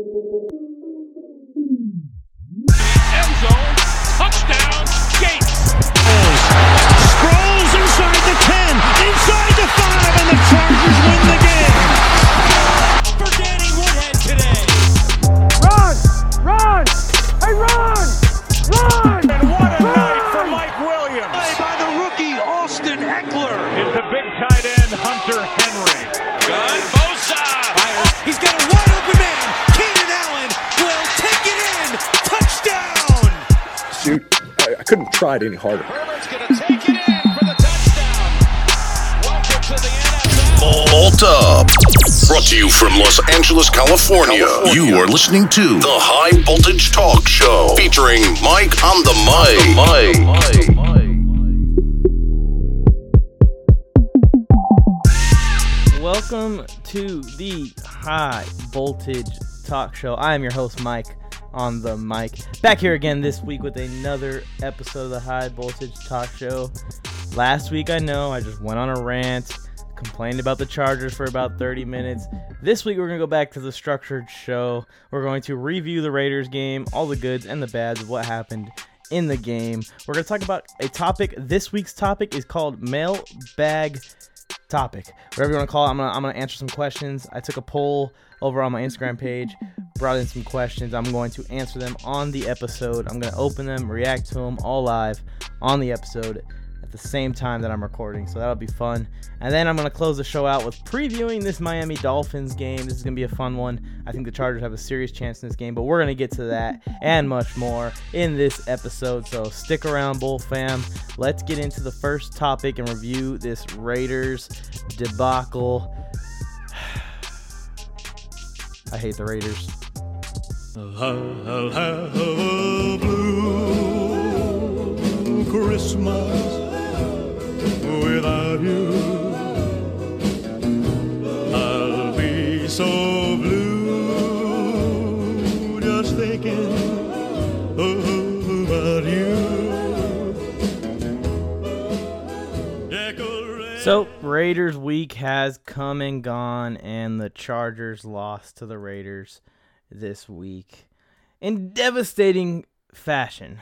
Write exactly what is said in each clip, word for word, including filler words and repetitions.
End zone, touchdown, Gates. Sproles inside the ten, inside the five, and the Chargers win the game. For Danny Woodhead today. Run, run, hey run, run. And what a run. Night for Mike Williams. Played by the rookie Austin Eckler. Is the big tight end Hunter Henry. Good, Bosa. He's got a wide open man. Keenan Allen will take it in. Touchdown. Shoot. I couldn't have tried any harder. Herbert's going to take it in for the touchdown. Welcome to the N F L. Bolt Up. Brought to you from Los Angeles, California. California. You are listening to The High Voltage Talk Show. Featuring Mike on the mic. On the mic. Welcome to the High Voltage Talk Show. I am your host, Mike, on the mic. Back here again this week with another episode of the High Voltage Talk Show. Last week, I know, I just went on a rant, complained about the Chargers for about thirty minutes. This week, we're going to go back to the structured show. We're going to review the Raiders game, all the goods and the bads of what happened in the game. We're going to talk about a topic. This week's topic is called Mailbag Topic, whatever you want to call it. I'm gonna I'm gonna answer some questions. I took a poll over on my Instagram page, brought in some questions. I'm going to answer them on the episode. I'm gonna open them, react to them, all live on the episode at the same time that I'm recording. So that'll be fun. And then I'm gonna close the show out with previewing this Miami Dolphins game. This is gonna be a fun one. I think the Chargers have a serious chance in this game, but we're gonna get to that and much more in this episode. So stick around, Bull fam. Let's get into the first topic and review this Raiders debacle. I hate the Raiders. Hello, hello, hello, blue Christmas without you. I'll be so blue just thinking about you. Decorate. So Raiders week has come and gone, and the Chargers lost to the Raiders this week in devastating fashion.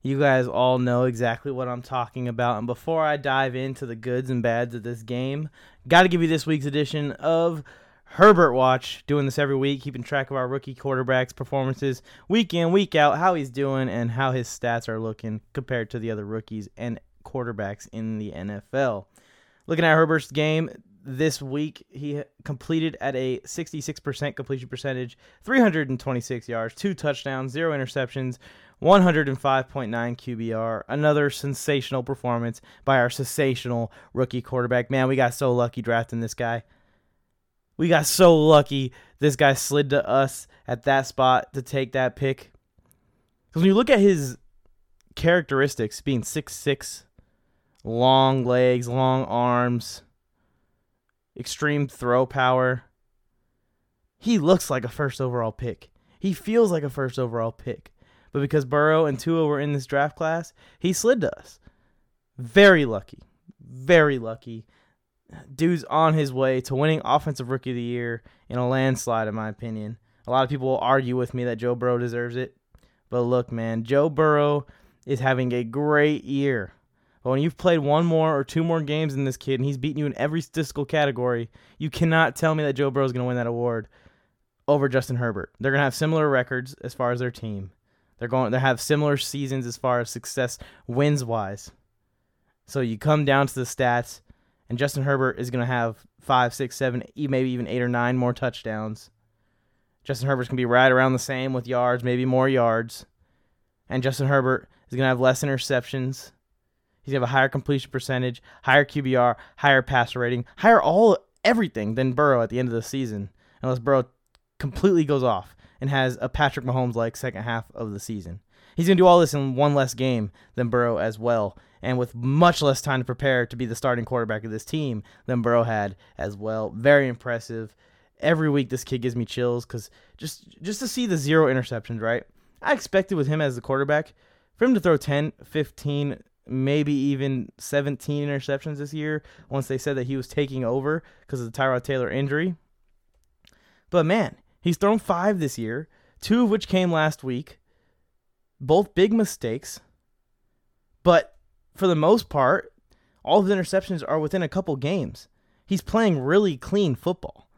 You guys all know exactly what I'm talking about. And before I dive into the goods and bads of this game, got to give you this week's edition of Herbert Watch. Doing this every week, keeping track of our rookie quarterback's performances week in, week out, how he's doing, and how his stats are looking compared to the other rookies and quarterbacks in the N F L. Looking at Herbert's game this week, he completed at a sixty-six percent completion percentage, three hundred twenty-six yards, two touchdowns, zero interceptions, one oh five point nine Q B R. Another sensational performance by our sensational rookie quarterback. Man, we got so lucky drafting this guy. We got so lucky this guy slid to us at that spot to take that pick. Because when you look at his characteristics, being six foot six, long legs, long arms, extreme throw power, he looks like a first overall pick. He feels like a first overall pick. But because Burrow and Tua were in this draft class, he slid to us. Very lucky. Very lucky. Dude's on his way to winning Offensive Rookie of the Year in a landslide, in my opinion. A lot of people will argue with me that Joe Burrow deserves it. But look, man, Joe Burrow is having a great year. But when you've played one more or two more games than this kid and he's beaten you in every statistical category, you cannot tell me that Joe Burrow is going to win that award over Justin Herbert. They're going to have similar records as far as their team. They're going to have similar seasons as far as success wins-wise. So you come down to the stats, and Justin Herbert is going to have five, six, seven, maybe even eight or nine more touchdowns. Justin Herbert's going to be right around the same with yards, maybe more yards. And Justin Herbert is going to have less interceptions. He's going to have a higher completion percentage, higher Q B R, higher passer rating, higher all everything than Burrow at the end of the season, unless Burrow completely goes off and has a Patrick Mahomes-like second half of the season. He's going to do all this in one less game than Burrow as well, and with much less time to prepare to be the starting quarterback of this team than Burrow had as well. Very impressive. Every week this kid gives me chills, because just, just to see the zero interceptions, right? I expected with him as the quarterback for him to throw ten, fifteen, maybe even seventeen interceptions this year once they said that he was taking over because of the Tyrod Taylor injury. But man, He's thrown five this year, two of which came last week. Both big mistakes. But for the most part, all of the interceptions are within a couple games. He's playing really clean football.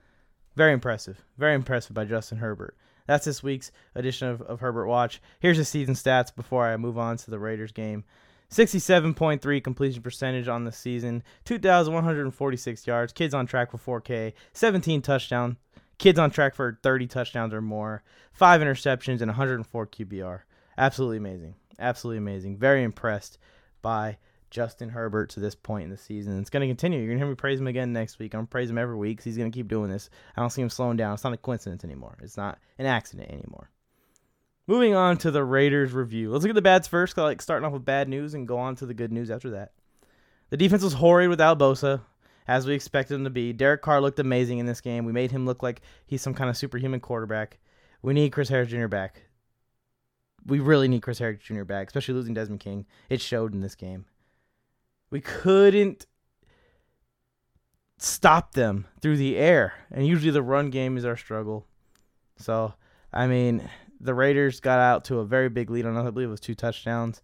Very impressive. Very impressive by Justin Herbert. That's this week's edition of, of Herbert Watch. Here's his season stats before I move on to the Raiders game. sixty-seven point three completion percentage on the season, two thousand one hundred forty-six yards, kids on track for four K, seventeen touchdowns, kids on track for thirty touchdowns or more, five interceptions, and one hundred four Q B R. Absolutely amazing. Absolutely amazing. Very impressed by Justin Herbert to this point in the season. It's going to continue. You're going to hear me praise him again next week. I'm going to praise him every week because he's going to keep doing this. I don't see him slowing down. It's not a coincidence anymore. It's not an accident anymore. Moving on to the Raiders review. Let's look at the bads first, because I like starting off with bad news and go on to the good news after that. The defense was horrid without Bosa, as we expected him to be. Derek Carr looked amazing in this game. We made him look like he's some kind of superhuman quarterback. We need Chris Harris Junior back. We really need Chris Harris Junior back, especially losing Desmond King. It showed in this game. We couldn't stop them through the air. And usually the run game is our struggle. So, I mean, the Raiders got out to a very big lead on, I believe it was two touchdowns,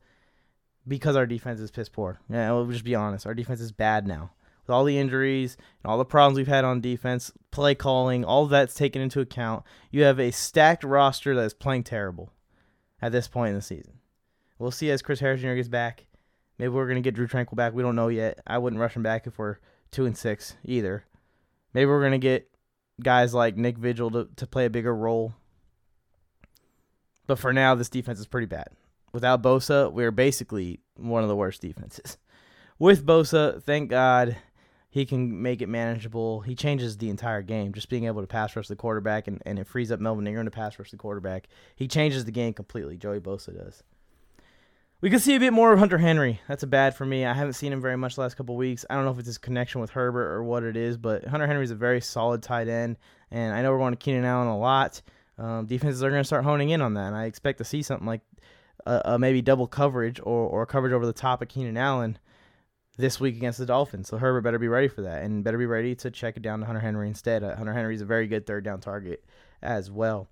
because our defense is piss poor. Yeah, we'll just be honest. Our defense is bad now. With all the injuries and all the problems we've had on defense, play calling, all that's taken into account, you have a stacked roster that is playing terrible at this point in the season. We'll see as Chris Harris Junior gets back. Maybe we're going to get Drew Tranquil back. We don't know yet. I wouldn't rush him back if we're two and six either. Maybe we're going to get guys like Nick Vigil to, to play a bigger role. But for now, this defense is pretty bad. Without Bosa, we're basically one of the worst defenses. With Bosa, thank God he can make it manageable. He changes the entire game, just being able to pass rush the quarterback, and, and it frees up Melvin Ingram to pass rush the quarterback. He changes the game completely. Joey Bosa does. We could see a bit more of Hunter Henry. That's a bad for me. I haven't seen him very much the last couple of weeks. I don't know if it's his connection with Herbert or what it is, but Hunter Henry is a very solid tight end, and I know we're going to Keenan Allen a lot. Um, defenses are going to start honing in on that, and I expect to see something like uh, uh, maybe double coverage or, or coverage over the top of Keenan Allen this week against the Dolphins. So Herbert better be ready for that, and better be ready to check it down to Hunter Henry instead. Uh, Hunter Henry is a very good third down target as well.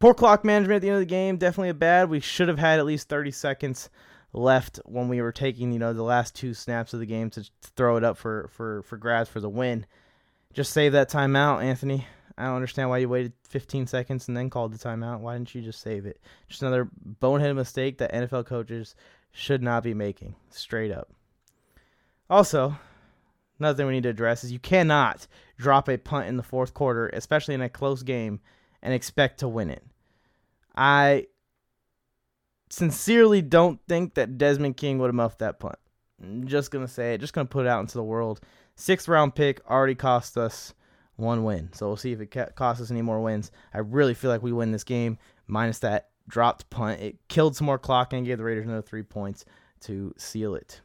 Poor clock management at the end of the game, definitely a bad. We should have had at least thirty seconds left when we were taking, you know, the last two snaps of the game to throw it up for, for, for grabs for the win. Just save that timeout, Anthony. I don't understand why you waited fifteen seconds and then called the timeout. Why didn't you just save it? Just another boneheaded mistake that N F L coaches should not be making, straight up. Also, another thing we need to address is you cannot drop a punt in the fourth quarter, especially in a close game, and expect to win it. I sincerely don't think that Desmond King would have muffed that punt. I'm just going to say it. Just going to put it out into the world. Sixth round pick already cost us one win. So we'll see if it costs us any more wins. I really feel like we win this game, minus that dropped punt. It killed some more clock and gave the Raiders another three points to seal it.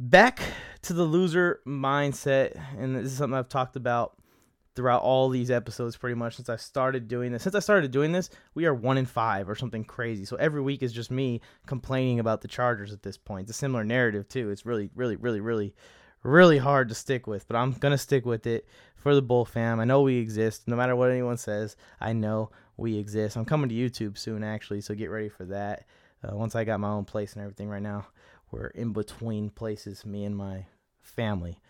Back to the loser mindset. And this is something I've talked about throughout all these episodes pretty much since I started doing this. Since I started doing this, we are one in five or something crazy. So every week is just me complaining about the Chargers at this point. It's a similar narrative too. It's really, really, really, really, really hard to stick with, but I'm going to stick with it for the Bull fam. I know we exist. No matter what anyone says, I know we exist. I'm coming to YouTube soon, actually, so get ready for that. Uh, once I got my own place and everything right now, we're in between places, me and my family.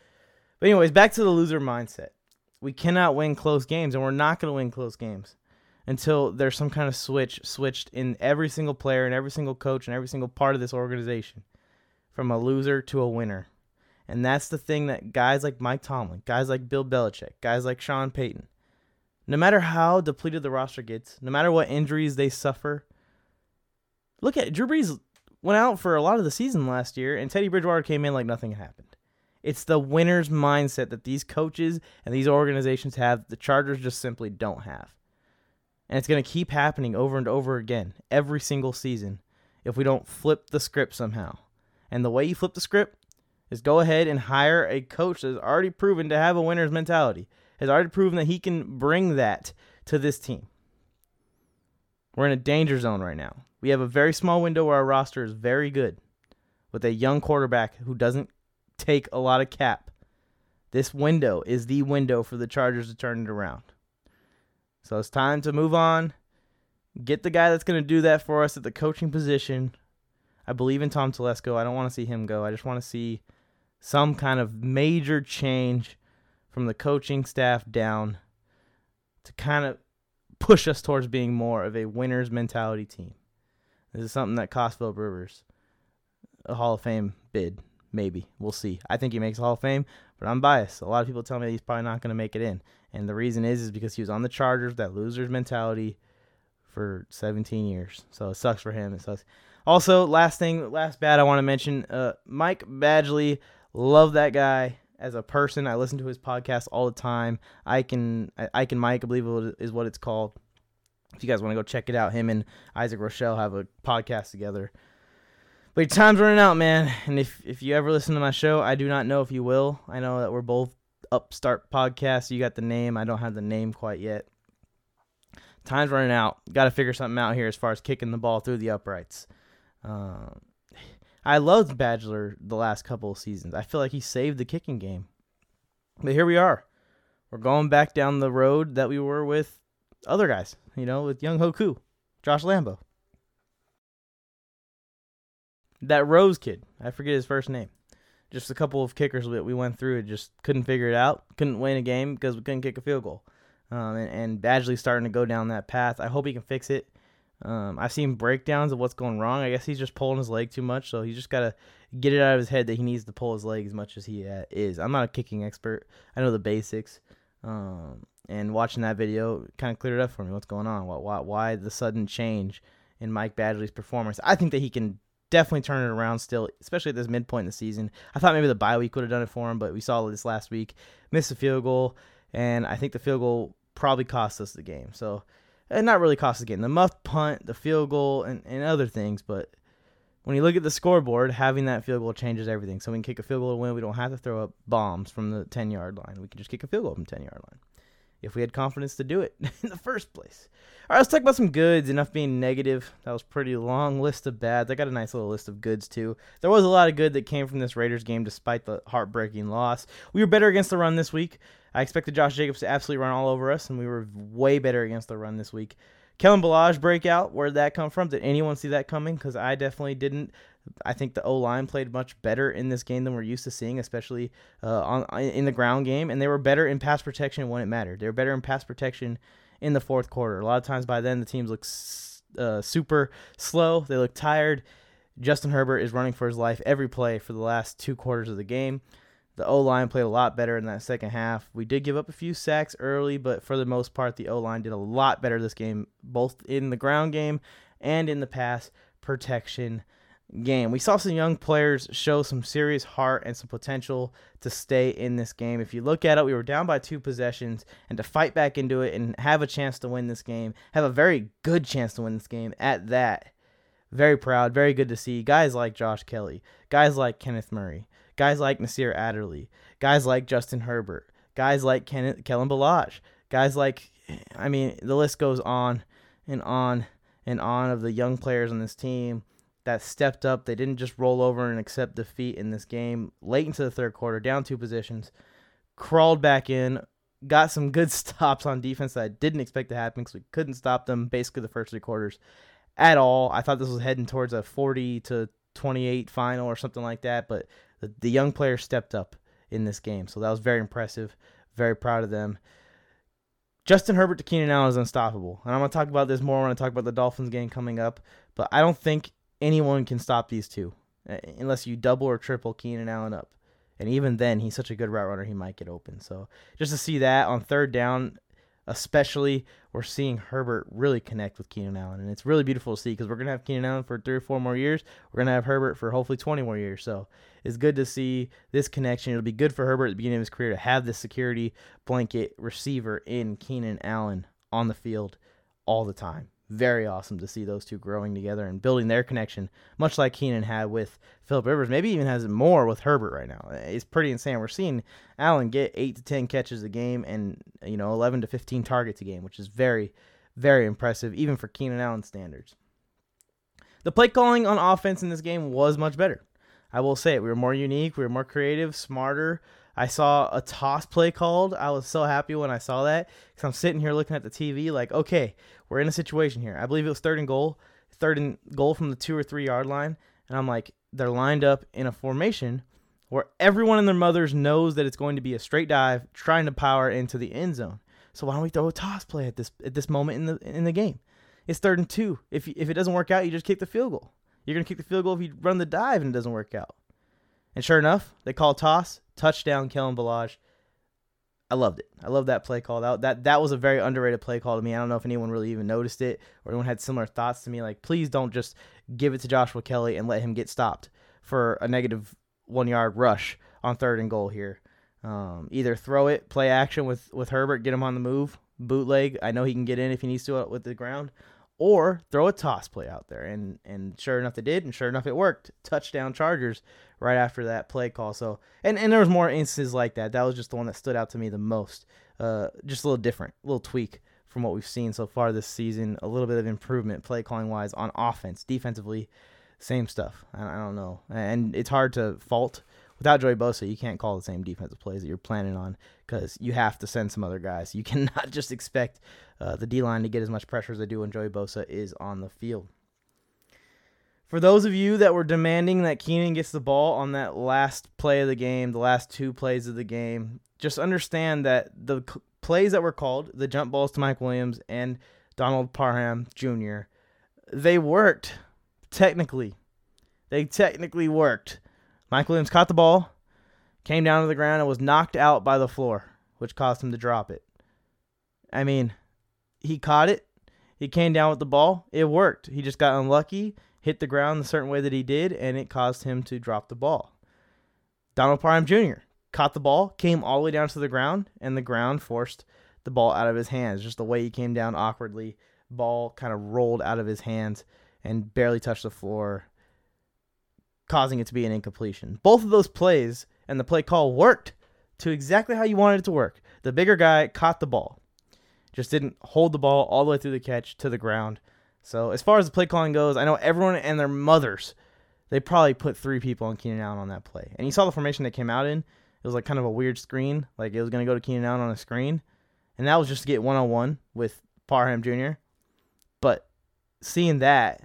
But anyways, back to the loser mindset. We cannot win close games, and we're not going to win close games until there's some kind of switch switched in every single player and every single coach and every single part of this organization from a loser to a winner. And that's the thing that guys like Mike Tomlin, guys like Bill Belichick, guys like Sean Payton, no matter how depleted the roster gets, no matter what injuries they suffer, look at it. Drew Brees went out for a lot of the season last year, and Teddy Bridgewater came in like nothing happened. It's the winner's mindset that these coaches and these organizations have. The Chargers just simply don't have. And it's going to keep happening over and over again every single season if we don't flip the script somehow. And the way you flip the script is go ahead and hire a coach that has already proven to have a winner's mentality, has already proven that he can bring that to this team. We're in a danger zone right now. We have a very small window where our roster is very good with a young quarterback who doesn't take a lot of cap. This window is the window for the Chargers to turn it around. So it's time to move on. Get the guy that's going to do that for us at the coaching position. I believe in Tom Telesco. I don't want to see him go. I just want to see some kind of major change from the coaching staff down to kind of push us towards being more of a winner's mentality team. This is something that cost Philip Rivers a Hall of Fame bid, maybe. We'll see. I think he makes the Hall of Fame, but I'm biased. A lot of people tell me that he's probably not going to make it in. And the reason is is because he was on the Chargers, that loser's mentality, for seventeen years. So it sucks for him. It sucks. Also, last thing, last bad I want to mention, uh, Mike Badgley, love that guy as a person. I listen to his podcast all the time. I can, I can Mike, I believe is what it's called. If you guys want to go check it out, him and Isaac Rochelle have a podcast together. But your time's running out, man. And if, if you ever listen to my show, I do not know if you will. I know that we're both upstart podcasts. You got the name. I don't have the name quite yet. Time's running out. Got to figure something out here as far as kicking the ball through the uprights. Uh, I loved Badgley the last couple of seasons. I feel like he saved the kicking game. But here we are. We're going back down the road that we were with other guys, you know, with Young Hoku, Josh Lambo. That Rose kid, I forget his first name. Just a couple of kickers that we went through and just couldn't figure it out. Couldn't win a game because we couldn't kick a field goal. Um, and, and Badgley's starting to go down that path. I hope he can fix it. Um, I've seen breakdowns of what's going wrong. I guess he's just pulling his leg too much, so he's just got to get it out of his head that he needs to pull his leg as much as he uh, is. I'm not a kicking expert. I know the basics. Um, and watching that video kind of cleared it up for me. What's going on? Why, why, why the sudden change in Mike Badgley's performance? I think that he can definitely turn it around still, especially at this midpoint in the season. I thought maybe the bye week would have done it for him, but we saw this last week. Missed a field goal, and I think the field goal probably cost us the game. So, and not really cost us the game. The muffed punt, the field goal, and, and other things. But when you look at the scoreboard, having that field goal changes everything. So we can kick a field goal to win. We don't have to throw up bombs from the ten-yard line. We can just kick a field goal from the ten-yard line. If we had confidence to do it in the first place. All right, let's talk about some goods. Enough being negative. That was a pretty long list of bads. I got a nice little list of goods, too. There was a lot of good that came from this Raiders game despite the heartbreaking loss. We were better against the run this week. I expected Josh Jacobs to absolutely run all over us, and we were way better against the run this week. Kellen Balazs breakout, where did that come from? Did anyone see that coming? Because I definitely didn't. I think the O-line played much better in this game than we're used to seeing, especially uh, on in the ground game. And they were better in pass protection when it mattered. They were better in pass protection in the fourth quarter. A lot of times by then, the teams look uh, super slow. They look tired. Justin Herbert is running for his life every play for the last two quarters of the game. The O-line played a lot better in that second half. We did give up a few sacks early, but for the most part, the O-line did a lot better this game, both in the ground game and in the pass protection game. We saw some young players show some serious heart and some potential to stay in this game. If you look at it, we were down by two possessions, and to fight back into it and have a chance to win this game, have a very good chance to win this game at that. Very proud, very good to see guys like Josh Kelly, guys like Kenneth Murray, guys like Nasir Adderley, guys like Justin Herbert, guys like Ken- Kellen Balazs, guys like, I mean, the list goes on and on and on of the young players on this team that stepped up. They didn't just roll over and accept defeat in this game. Late into the third quarter, down two positions, crawled back in, got some good stops on defense that I didn't expect to happen because we couldn't stop them basically the first three quarters at all. I thought this was heading towards a forty to twenty-eight final or something like that, but the young players stepped up in this game, so that was very impressive. Very proud of them. Justin Herbert to Keenan Allen is unstoppable, and I'm going to talk about this more when I talk about the Dolphins game coming up, but I don't think anyone can stop these two unless you double or triple Keenan Allen up, and even then, he's such a good route runner, he might get open. So just to see that on third down, especially, we're seeing Herbert really connect with Keenan Allen, and it's really beautiful to see because we're going to have Keenan Allen for three or four more years. We're going to have Herbert for hopefully twenty more years, so it's good to see this connection. It'll be good for Herbert at the beginning of his career to have this security blanket receiver in Keenan Allen on the field all the time. Very awesome to see those two growing together and building their connection, much like Keenan had with Philip Rivers. Maybe even has it more with Herbert right now. It's pretty insane. We're seeing Allen get eight to ten catches a game and, you know, eleven to fifteen targets a game, which is very, very impressive, even for Keenan Allen standards. The play calling on offense in this game was much better. I will say it. We were more unique. We were more creative, smarter. I saw a toss play called. I was so happy when I saw that because I'm sitting here looking at the T V like, okay, we're in a situation here. I believe it was third and goal, third and goal from the two or three yard line. And I'm like, they're lined up in a formation where everyone and their mothers knows that it's going to be a straight dive trying to power into the end zone. So why don't we throw a toss play at this at this moment in the in the game? It's third and two. If if it doesn't work out, you just kick the field goal. You're going to kick the field goal if you run the dive and it doesn't work out. And sure enough, they call toss, touchdown, Kellen Balazs. I loved it. I love that play call. That, that that was a very underrated play call to me. I don't know if anyone really even noticed it or anyone had similar thoughts to me. Like, please don't just give it to Joshua Kelly and let him get stopped for a negative one-yard rush on third and goal here. Um, either throw it, play action with, with Herbert, get him on the move, bootleg. I know he can get in if he needs to with the ground. Or throw a toss play out there. And and sure enough, they did. And sure enough, it worked. Touchdown Chargers right after that play call. So And, and there was more instances like that. That was just the one that stood out to me the most. Uh, just a little different, a little tweak from what we've seen so far this season. A little bit of improvement play calling-wise on offense. Defensively, same stuff. I, I don't know. And it's hard to fault. Without Joey Bosa, you can't call the same defensive plays that you're planning on because you have to send some other guys. You cannot just expect uh, the D-line to get as much pressure as they do when Joey Bosa is on the field. For those of you that were demanding that Keenan gets the ball on that last play of the game, the last two plays of the game, just understand that the c- plays that were called, the jump balls to Mike Williams and Donald Parham Junior, they worked technically. They technically worked. Mike Williams caught the ball, came down to the ground, and was knocked out by the floor, which caused him to drop it. I mean, he caught it. He came down with the ball. It worked. He just got unlucky, hit the ground the certain way that he did, and it caused him to drop the ball. Donald Parham Junior caught the ball, came all the way down to the ground, and the ground forced the ball out of his hands. Just the way he came down awkwardly, ball kind of rolled out of his hands and barely touched the floor, causing it to be an incompletion. Both of those plays and the play call worked to exactly how you wanted it to work. The bigger guy caught the ball, just didn't hold the ball all the way through the catch to the ground. So as far as the play calling goes, I know everyone and their mothers, they probably put three people on Keenan Allen on that play. And you saw the formation they came out in. It was like kind of a weird screen, like it was going to go to Keenan Allen on a screen. And that was just to get one-on-one with Parham Junior But seeing that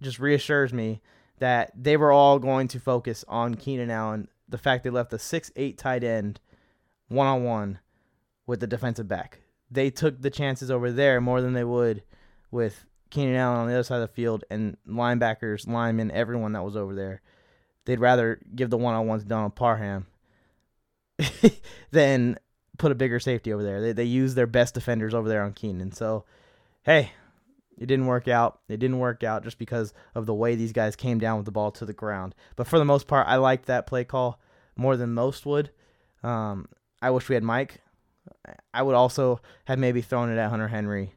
just reassures me that they were all going to focus on Keenan Allen. The fact they left the six eight tight end one-on-one with the defensive back. They took the chances over there more than they would with Keenan Allen on the other side of the field and linebackers, linemen, everyone that was over there. They'd rather give the one-on-one to Donald Parham than put a bigger safety over there. They they used their best defenders over there on Keenan. So, hey, It didn't work out. It didn't work out just because of the way these guys came down with the ball to the ground. But for the most part, I liked that play call more than most would. Um, I wish we had Mike. I would also have maybe thrown it at Hunter Henry.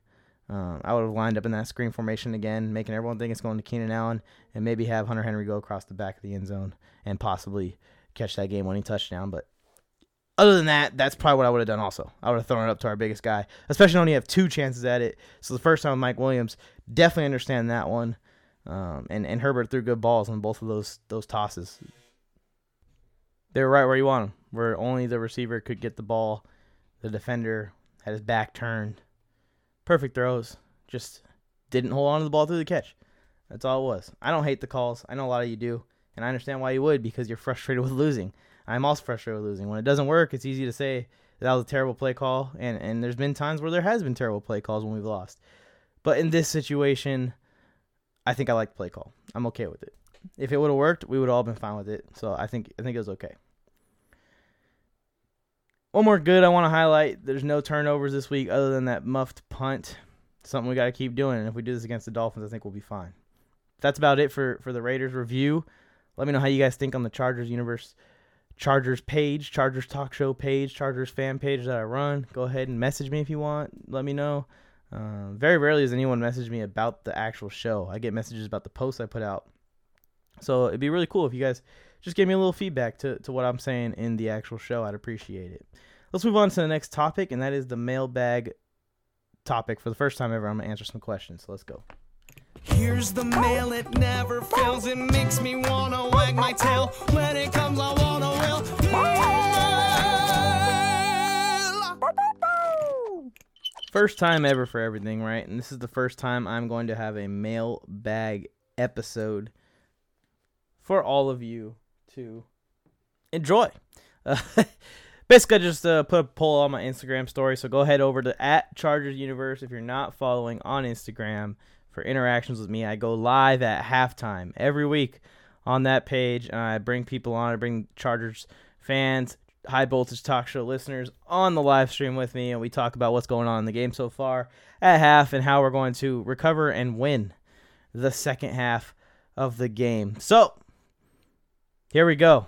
Um, I would have lined up in that screen formation again, making everyone think it's going to Keenan Allen, and maybe have Hunter Henry go across the back of the end zone and possibly catch that game-winning touchdown. But other than that, that's probably what I would have done also. I would have thrown it up to our biggest guy, especially when you have two chances at it. So the first time with Mike Williams, definitely understand that one. Um, and, and Herbert threw good balls on both of those those tosses. They were right where you want them, where only the receiver could get the ball. The defender had his back turned. Perfect throws. Just didn't hold on to the ball through the catch. That's all it was. I don't hate the calls. I know a lot of you do. And I understand why you would, because you're frustrated with losing. I'm also frustrated with losing. When it doesn't work, it's easy to say that was a terrible play call, and, and there's been times where there has been terrible play calls when we've lost. But in this situation, I think I like the play call. I'm okay with it. If it would have worked, we would have all been fine with it. So I think I think it was okay. One more good I want to highlight. There's no turnovers this week other than that muffed punt. Something we got to keep doing, and if we do this against the Dolphins, I think we'll be fine. That's about it for, for the Raiders review. Let me know how you guys think on the Chargers universe. Chargers page, Chargers talk show page, Chargers fan page that I run. Go ahead and message me if you want. Let me know. Uh, very rarely does anyone message me about the actual show. I get messages about the posts I put out. So it'd be really cool if you guys just gave me a little feedback to, to what I'm saying in the actual show. I'd appreciate it. Let's move on to the next topic, and that is the mailbag topic. For the first time ever, I'm going to answer some questions. So let's go. Here's the mail, it never fails. It makes me wanna wag my tail. When it comes, I wanna wail. First time ever for everything, right? And this is the first time I'm going to have a mailbag episode for all of you to enjoy. Uh, basically, I just uh, put a poll on my Instagram story, so go head over to at Chargers Universe if you're not following on Instagram for interactions with me. I go live at halftime every week on that page, and I bring people on. I bring Chargers fans, High Voltage Talk Show listeners on the live stream with me, and we talk about what's going on in the game so far at half and how we're going to recover and win the second half of the game. So here we go.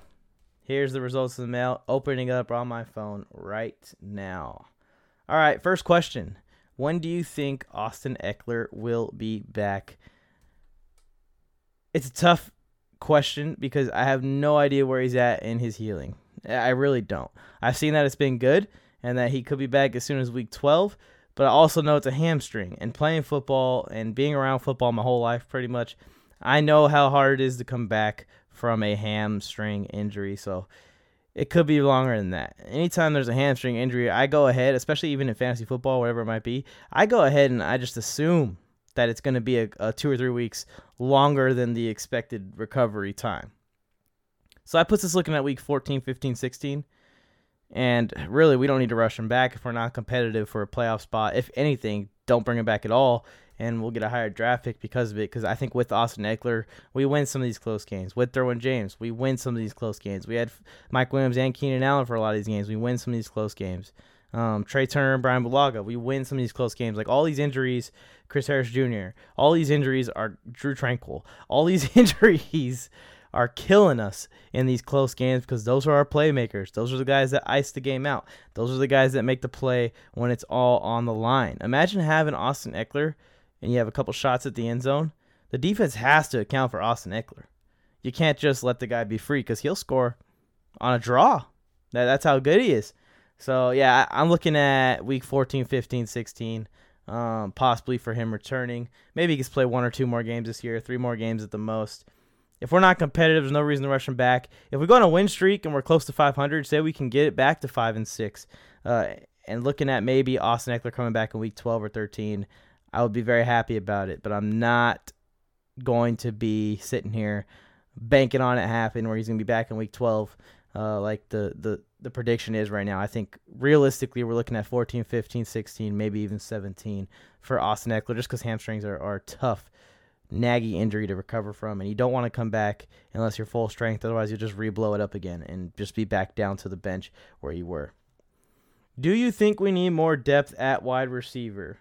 Here's the results of the mail, opening up on my phone right now. All right, first question. When do you think Austin Eckler will be back? It's a tough question because I have no idea where he's at in his healing. I really don't. I've seen that it's been good and that he could be back as soon as week twelve, but I also know it's a hamstring, and playing football and being around football my whole life pretty much, I know how hard it is to come back from a hamstring injury, so it could be longer than that. Anytime there's a hamstring injury, I go ahead, especially even in fantasy football, whatever it might be, I go ahead and I just assume that it's going to be a, a two or three weeks longer than the expected recovery time. So I put this looking at week fourteen, fifteen, sixteen, and really we don't need to rush him back if we're not competitive for a playoff spot. If anything, don't bring him back at all, and we'll get a higher draft pick because of it, because I think with Austin Eckler, we win some of these close games. With Derwin James, we win some of these close games. We had Mike Williams and Keenan Allen for a lot of these games. We win some of these close games. Um, Trey Turner and Brian Bulaga, we win some of these close games. Like all these injuries, Chris Harris Junior, all these injuries are Drew Tranquil. All these injuries are killing us in these close games because those are our playmakers. Those are the guys that ice the game out. Those are the guys that make the play when it's all on the line. Imagine having Austin Eckler and you have a couple shots at the end zone. The defense has to account for Austin Eckler. You can't just let the guy be free because he'll score on a draw. That, that's how good he is. So, yeah, I, I'm looking at week fourteen, fifteen, sixteen, um, possibly for him returning. Maybe he gets to play one or two more games this year, three more games at the most. If we're not competitive, there's no reason to rush him back. If we go on a win streak and we're close to five hundred, say we can get it back to five and six, uh, and looking at maybe Austin Eckler coming back in week twelve or thirteen, I would be very happy about it. But I'm not going to be sitting here banking on it happening where he's going to be back in week twelve uh, like the, the, the prediction is right now. I think realistically we're looking at fourteen, fifteen, sixteen, maybe even seventeen for Austin Eckler just because hamstrings are, are tough, naggy injury to recover from, and you don't want to come back unless you're full strength, otherwise you'll just re-blow it up again and just be back down to the bench where you were. Do you think we need more depth at wide receiver?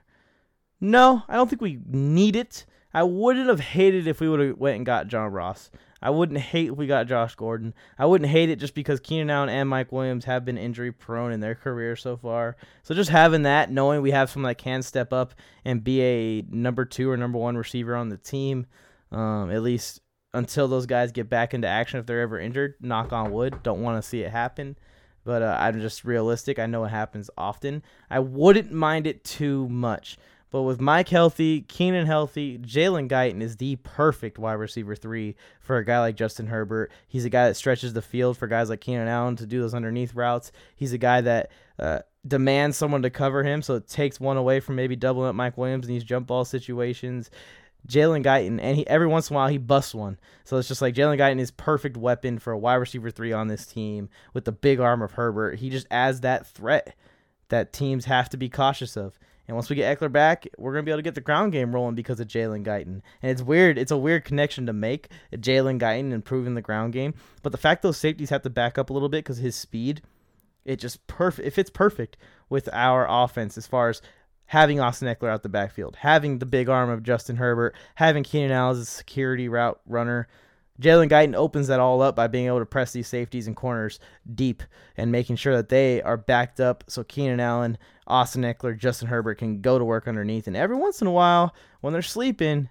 No, I don't think we need it. I wouldn't have hated if we would have went and got John Ross. I wouldn't hate if we got Josh Gordon. I wouldn't hate it just because Keenan Allen and Mike Williams have been injury-prone in their career so far. So just having that, knowing we have someone that can step up and be a number two or number one receiver on the team, um, at least until those guys get back into action if they're ever injured, knock on wood, don't want to see it happen. But uh, I'm just realistic. I know it happens often. I wouldn't mind it too much. But with Mike healthy, Keenan healthy, Jalen Guyton is the perfect wide receiver three for a guy like Justin Herbert. He's a guy that stretches the field for guys like Keenan Allen to do those underneath routes. He's a guy that uh, demands someone to cover him, so it takes one away from maybe doubling up Mike Williams in these jump ball situations. Jalen Guyton, and he every once in a while he busts one. So it's just like Jalen Guyton is perfect weapon for a wide receiver three on this team with the big arm of Herbert. He just adds that threat that teams have to be cautious of. And once we get Eckler back, we're going to be able to get the ground game rolling because of Jalen Guyton. And it's weird. It's a weird connection to make, Jalen Guyton improving the ground game. But the fact those safeties have to back up a little bit because his speed, it just perfect. It fits perfect with our offense as far as having Austin Eckler out the backfield, having the big arm of Justin Herbert, having Keenan Allen as a security route runner. Jalen Guyton opens that all up by being able to press these safeties and corners deep and making sure that they are backed up so Keenan Allen, Austin Eckler, Justin Herbert can go to work underneath. And every once in a while, when they're sleeping,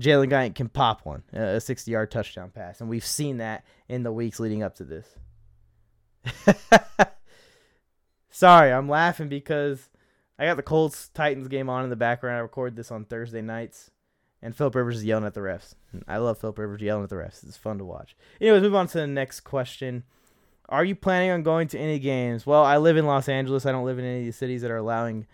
Jalen Guyton can pop one, a sixty-yard touchdown pass. And we've seen that in the weeks leading up to this. Sorry, I'm laughing because I got the Colts-Titans game on in the background. I record this on Thursday nights. And Philip Rivers is yelling at the refs. I love Philip Rivers yelling at the refs. It's fun to watch. Anyways, move on to the next question. Are you planning on going to any games? Well, I live in Los Angeles. I don't live in any of the cities that are allowing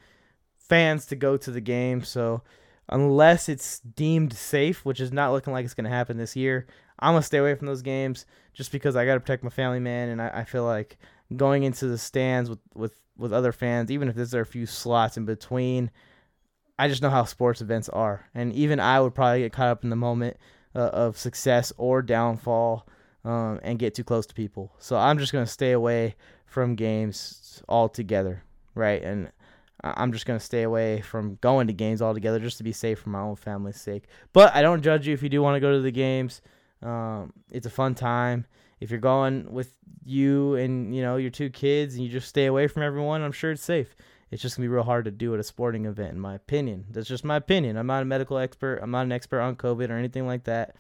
fans to go to the game. So unless it's deemed safe, which is not looking like it's going to happen this year, I'm going to stay away from those games just because I got to protect my family, man. And I, I feel like going into the stands with, with, with other fans, even if there's a few slots in between, I just know how sports events are. And even I would probably get caught up in the moment uh, of success or downfall um, and get too close to people. So I'm just going to stay away from games altogether, right? And I'm just going to stay away from going to games altogether just to be safe for my own family's sake. But I don't judge you if you do want to go to the games. Um, it's a fun time. If you're going with you and, you know, your two kids and you just stay away from everyone, I'm sure it's safe. It's just going to be real hard to do at a sporting event, in my opinion. That's just my opinion. I'm not a medical expert. I'm not an expert on COVID or anything like that.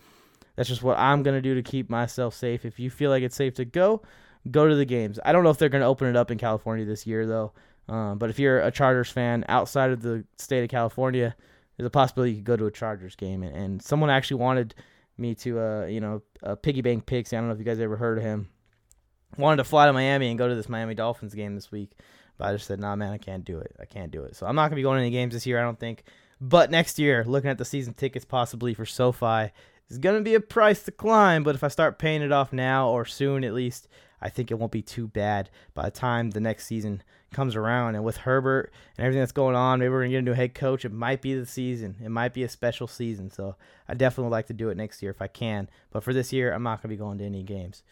That's just what I'm going to do to keep myself safe. If you feel like it's safe to go, go to the games. I don't know if they're going to open it up in California this year, though. Um, but if you're a Chargers fan outside of the state of California, there's a possibility you could go to a Chargers game. And, and someone actually wanted me to, uh, you know, uh, piggy bank Pixie. I don't know if you guys ever heard of him. Wanted to fly to Miami and go to this Miami Dolphins game this week. But I just said, nah, man, I can't do it. I can't do it. So I'm not going to be going to any games this year, I don't think. But next year, looking at the season tickets possibly for SoFi, it's going to be a price to climb. But if I start paying it off now or soon at least, I think it won't be too bad by the time the next season comes around. And with Herbert and everything that's going on, maybe we're going to get a new head coach. It might be the season. It might be a special season. So I definitely would like to do it next year if I can. But for this year, I'm not going to be going to any games.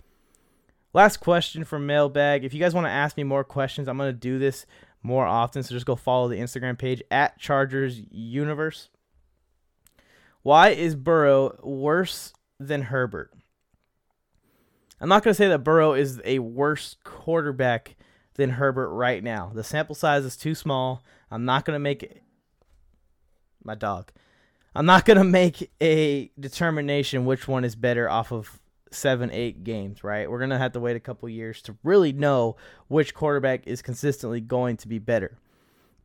Last question from Mailbag. If you guys want to ask me more questions, I'm going to do this more often. So just go follow the Instagram page at Chargers Universe. Why is Burrow worse than Herbert? I'm not going to say that Burrow is a worse quarterback than Herbert right now. The sample size is too small. I'm not going to make it. My dog. I'm not going to make a determination which one is better off of seven, eight games, right? We're going to have to wait a couple years to really know which quarterback is consistently going to be better.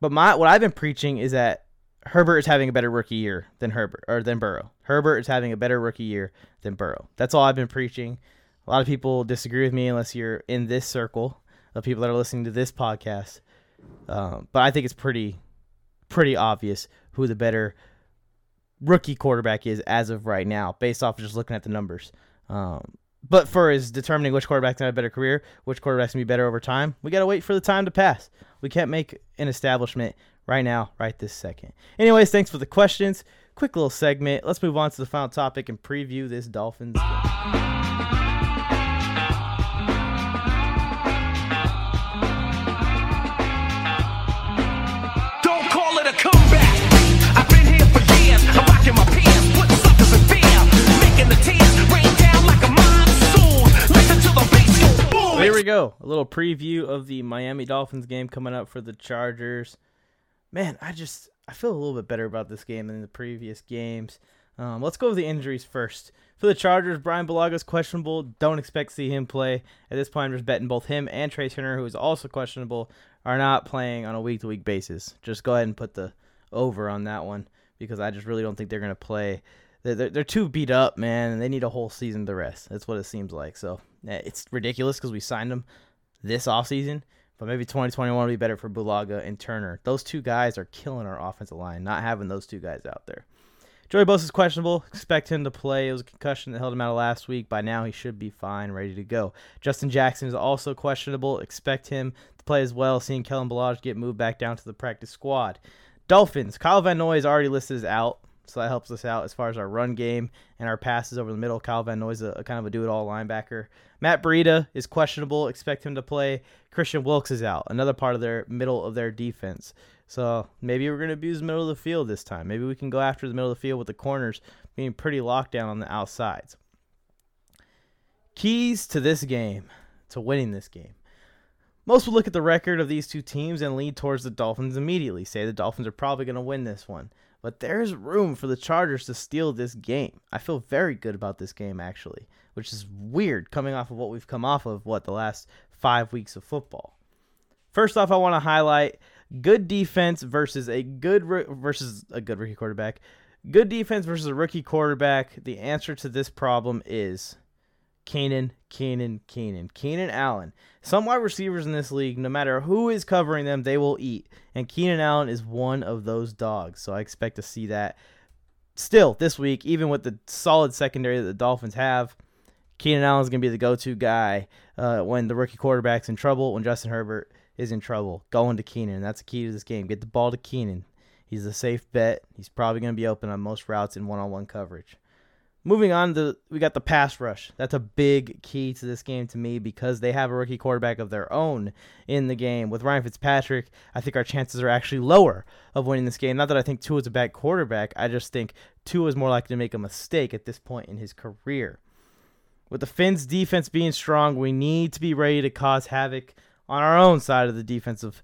But my what I've been preaching is that Herbert is having a better rookie year than Herbert or than Burrow. Herbert is having a better rookie year than Burrow. That's all I've been preaching. A lot of people disagree with me unless you're in this circle of people that are listening to this podcast. Um, but I think it's pretty pretty obvious who the better rookie quarterback is as of right now, based off of just looking at the numbers. Um, but for is determining which quarterback's going to have a better career, which quarterback's going to be better over time, we got to wait for the time to pass. We can't make an establishment right now, right this second. Anyways, thanks for the questions. Quick little segment. Let's move on to the final topic and preview this Dolphins game. Here we go. A little preview of the Miami Dolphins game coming up for the Chargers. Man, I just I feel a little bit better about this game than the previous games. Um, let's go with the injuries first. For the Chargers, Brian Bulaga is questionable. Don't expect to see him play. At this point, I'm just betting both him and Trey Turner, who is also questionable, are not playing on a week-to-week basis. Just go ahead and put the over on that one because I just really don't think they're going to play. They're, they're too beat up, man, and they need a whole season to rest. That's what it seems like. So it's ridiculous because we signed them this offseason, but maybe twenty twenty-one will be better for Bulaga and Turner. Those two guys are killing our offensive line, not having those two guys out there. Joey Bosa is questionable. Expect him to play. It was a concussion that held him out of last week. By now, he should be fine, ready to go. Justin Jackson is also questionable. Expect him to play as well, seeing Kellen Balazs get moved back down to the practice squad. Dolphins. Kyle Van Noy is already listed as out. So that helps us out as far as our run game and our passes over the middle. Kyle Van Noy is a, a kind of a do-it-all linebacker. Matt Breida is questionable. Expect him to play. Christian Wilkes is out, another part of their middle of their defense. So maybe we're going to abuse the middle of the field this time. Maybe we can go after the middle of the field with the corners being pretty locked down on the outsides. Keys to this game, to winning this game. Most would look at the record of these two teams and lean towards the Dolphins immediately, say the Dolphins are probably going to win this one. But there's room for the Chargers to steal this game. I feel very good about this game, actually, which is weird coming off of what we've come off of, what, the last five weeks of football. First off, I want to highlight good defense versus a good versus a good rookie quarterback. Good defense versus a rookie quarterback. The answer to this problem is Keenan, Keenan, Keenan, Keenan Allen. Some wide receivers in this league, no matter who is covering them, they will eat. And Keenan Allen is one of those dogs. So I expect to see that still this week, even with the solid secondary that the Dolphins have. Keenan Allen's going to be the go-to guy uh, when the rookie quarterback's in trouble, when Justin Herbert is in trouble. Going to Keenan. That's the key to this game. Get the ball to Keenan. He's a safe bet. He's probably going to be open on most routes in one-on-one coverage. Moving on, the we got the pass rush. That's a big key to this game to me because they have a rookie quarterback of their own in the game. With Ryan Fitzpatrick, I think our chances are actually lower of winning this game. Not that I think Tua is a bad quarterback. I just think Tua is more likely to make a mistake at this point in his career. With the Finns' defense being strong, we need to be ready to cause havoc on our own side of the defensive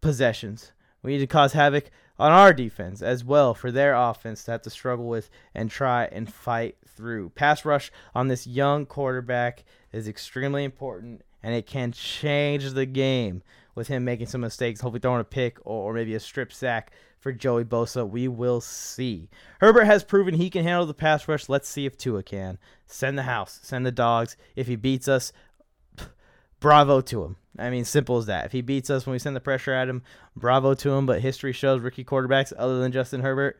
possessions. We need to cause havoc on our defense as well for their offense to have to struggle with and try and fight through. Pass rush on this young quarterback is extremely important, and it can change the game with him making some mistakes, hopefully throwing a pick or maybe a strip sack for Joey Bosa. We will see. Herbert has proven he can handle the pass rush. Let's see if Tua can. Send the house. Send the dogs. If he beats us, bravo to him. I mean, simple as that. If he beats us when we send the pressure at him, bravo to him. But history shows rookie quarterbacks, other than Justin Herbert,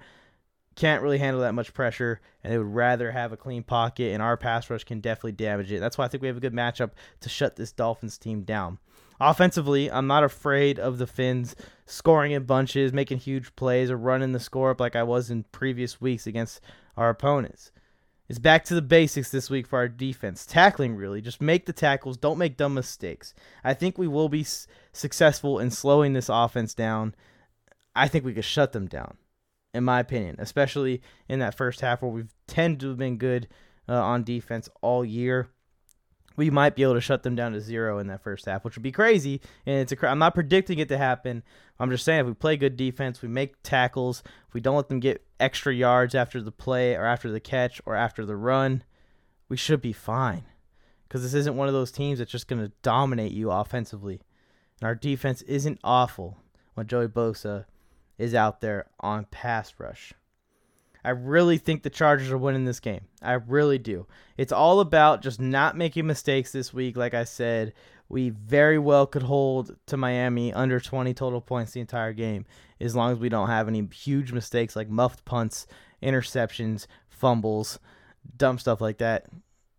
can't really handle that much pressure, and they would rather have a clean pocket, and our pass rush can definitely damage it. That's why I think we have a good matchup to shut this Dolphins team down. Offensively, I'm not afraid of the Finns scoring in bunches, making huge plays, or running the score up like I was in previous weeks against our opponents. It's back to the basics this week for our defense. Tackling, really. Just make the tackles. Don't make dumb mistakes. I think we will be s- successful in slowing this offense down. I think we could shut them down, in my opinion, especially in that first half where we've tended to have been good uh, on defense all year. We might be able to shut them down to zero in that first half, which would be crazy. And it's a cr- I'm not predicting it to happen. I'm just saying if we play good defense, we make tackles, if we don't let them get extra yards after the play or after the catch or after the run, we should be fine. Because this isn't one of those teams that's just going to dominate you offensively. And our defense isn't awful when Joey Bosa is out there on pass rush. I really think the Chargers are winning this game. I really do. It's all about just not making mistakes this week. Like I said, we very well could hold to Miami under twenty total points the entire game as long as we don't have any huge mistakes like muffed punts, interceptions, fumbles, dumb stuff like that,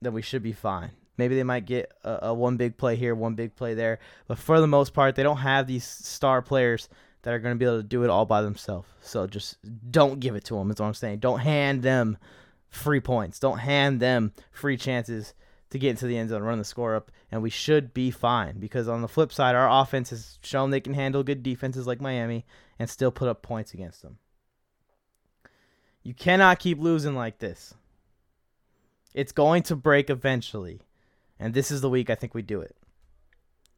then we should be fine. Maybe they might get a, a one big play here, one big play there. But for the most part, they don't have these star players that are going to be able to do it all by themselves. So just don't give it to them is what I'm saying. Don't hand them free points. Don't hand them free chances to get into the end zone, run the score up, and we should be fine. Because on the flip side, our offense has shown they can handle good defenses like Miami and still put up points against them. You cannot keep losing like this. It's going to break eventually. And this is the week I think we do it.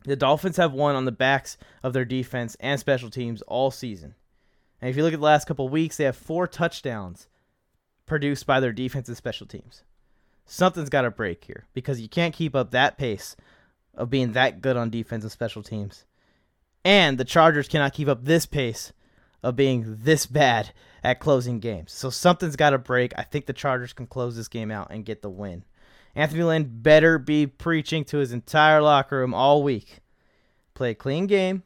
The Dolphins have won on the backs of their defense and special teams all season. And if you look at the last couple of weeks, they have four touchdowns produced by their defense and special teams. Something's got to break here because you can't keep up that pace of being that good on defense and special teams. And the Chargers cannot keep up this pace of being this bad at closing games. So something's got to break. I think the Chargers can close this game out and get the win. Anthony Lynn better be preaching to his entire locker room all week. Play a clean game,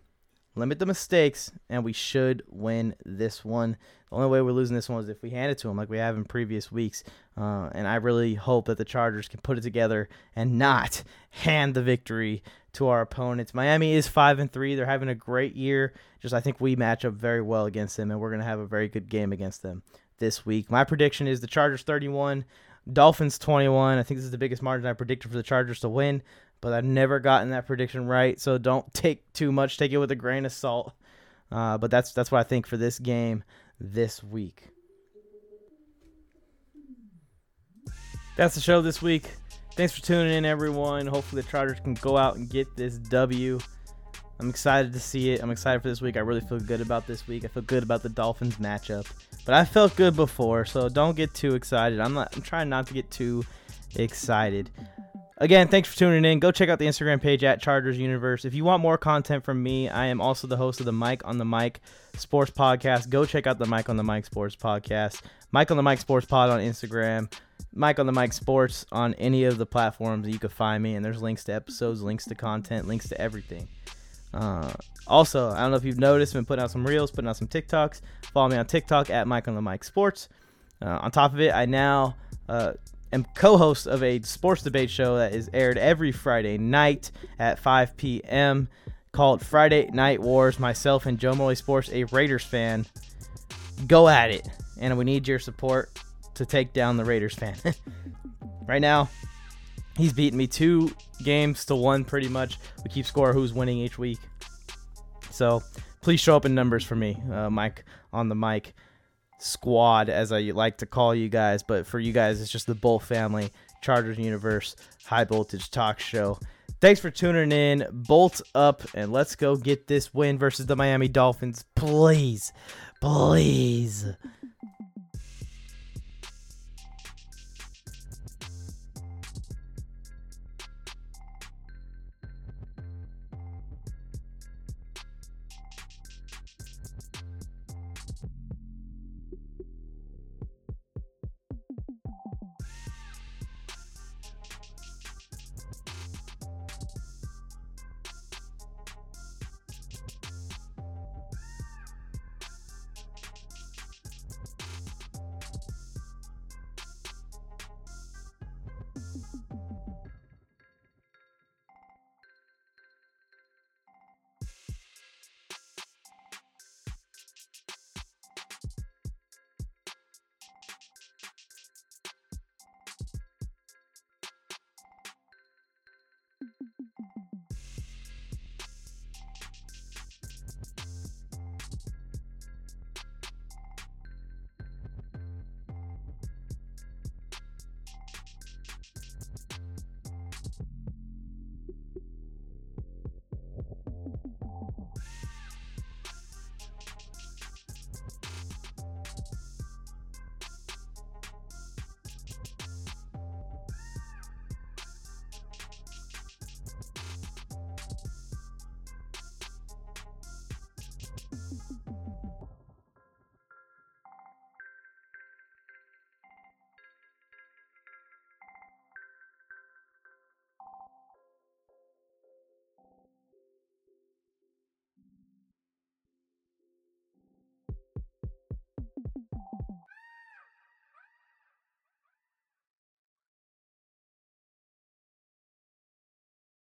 limit the mistakes, and we should win this one. The only way we're losing this one is if we hand it to him like we have in previous weeks. Uh, and I really hope that the Chargers can put it together and not hand the victory to our opponents. Miami is five and three. They're having a great year. Just I think we match up very well against them, and we're going to have a very good game against them this week. My prediction is the Chargers thirty-one. Dolphins twenty-one. I think this is the biggest margin I predicted for the Chargers to win, but I've never gotten that prediction right, so don't take too much. Take it with a grain of salt. Uh, but that's that's what I think for this game this week. That's the show this week. Thanks for tuning in, everyone. Hopefully the Chargers can go out and get this W. I'm excited to see it. I'm excited for this week. I really feel good about this week. I feel good about the Dolphins matchup. But I felt good before, so don't get too excited. I'm not. I'm trying not to get too excited. Again, thanks for tuning in. Go check out the Instagram page at Chargers Universe. If you want more content from me, I am also the host of the Mike on the Mic Sports Podcast. Go check out the Mike on the Mic Sports Podcast. Mike on the Mic Sports Pod on Instagram. Mike on the Mic Sports on any of the platforms that you can find me. And there's links to episodes, links to content, links to everything. Uh, also, I don't know if you've noticed, I've been putting out some reels, putting out some TikToks. Follow me on TikTok at Mike on the Mic Sports. Uh, on top of it, I now... Uh, I'm co-host of a sports debate show that is aired every Friday night at five p.m. called Friday Night Wars. Myself and Joe Moley Sports, a Raiders fan, go at it. And we need your support to take down the Raiders fan. Right now, he's beating me two games to one pretty much. We keep score who's winning each week. So please show up in numbers for me, uh, Mike on the Mic Squad, as I like to call you guys, but for you guys it's just the Bull family. Chargers Universe, high voltage talk show. Thanks for tuning in. Bolt up and let's go get this win versus the Miami Dolphins, please please.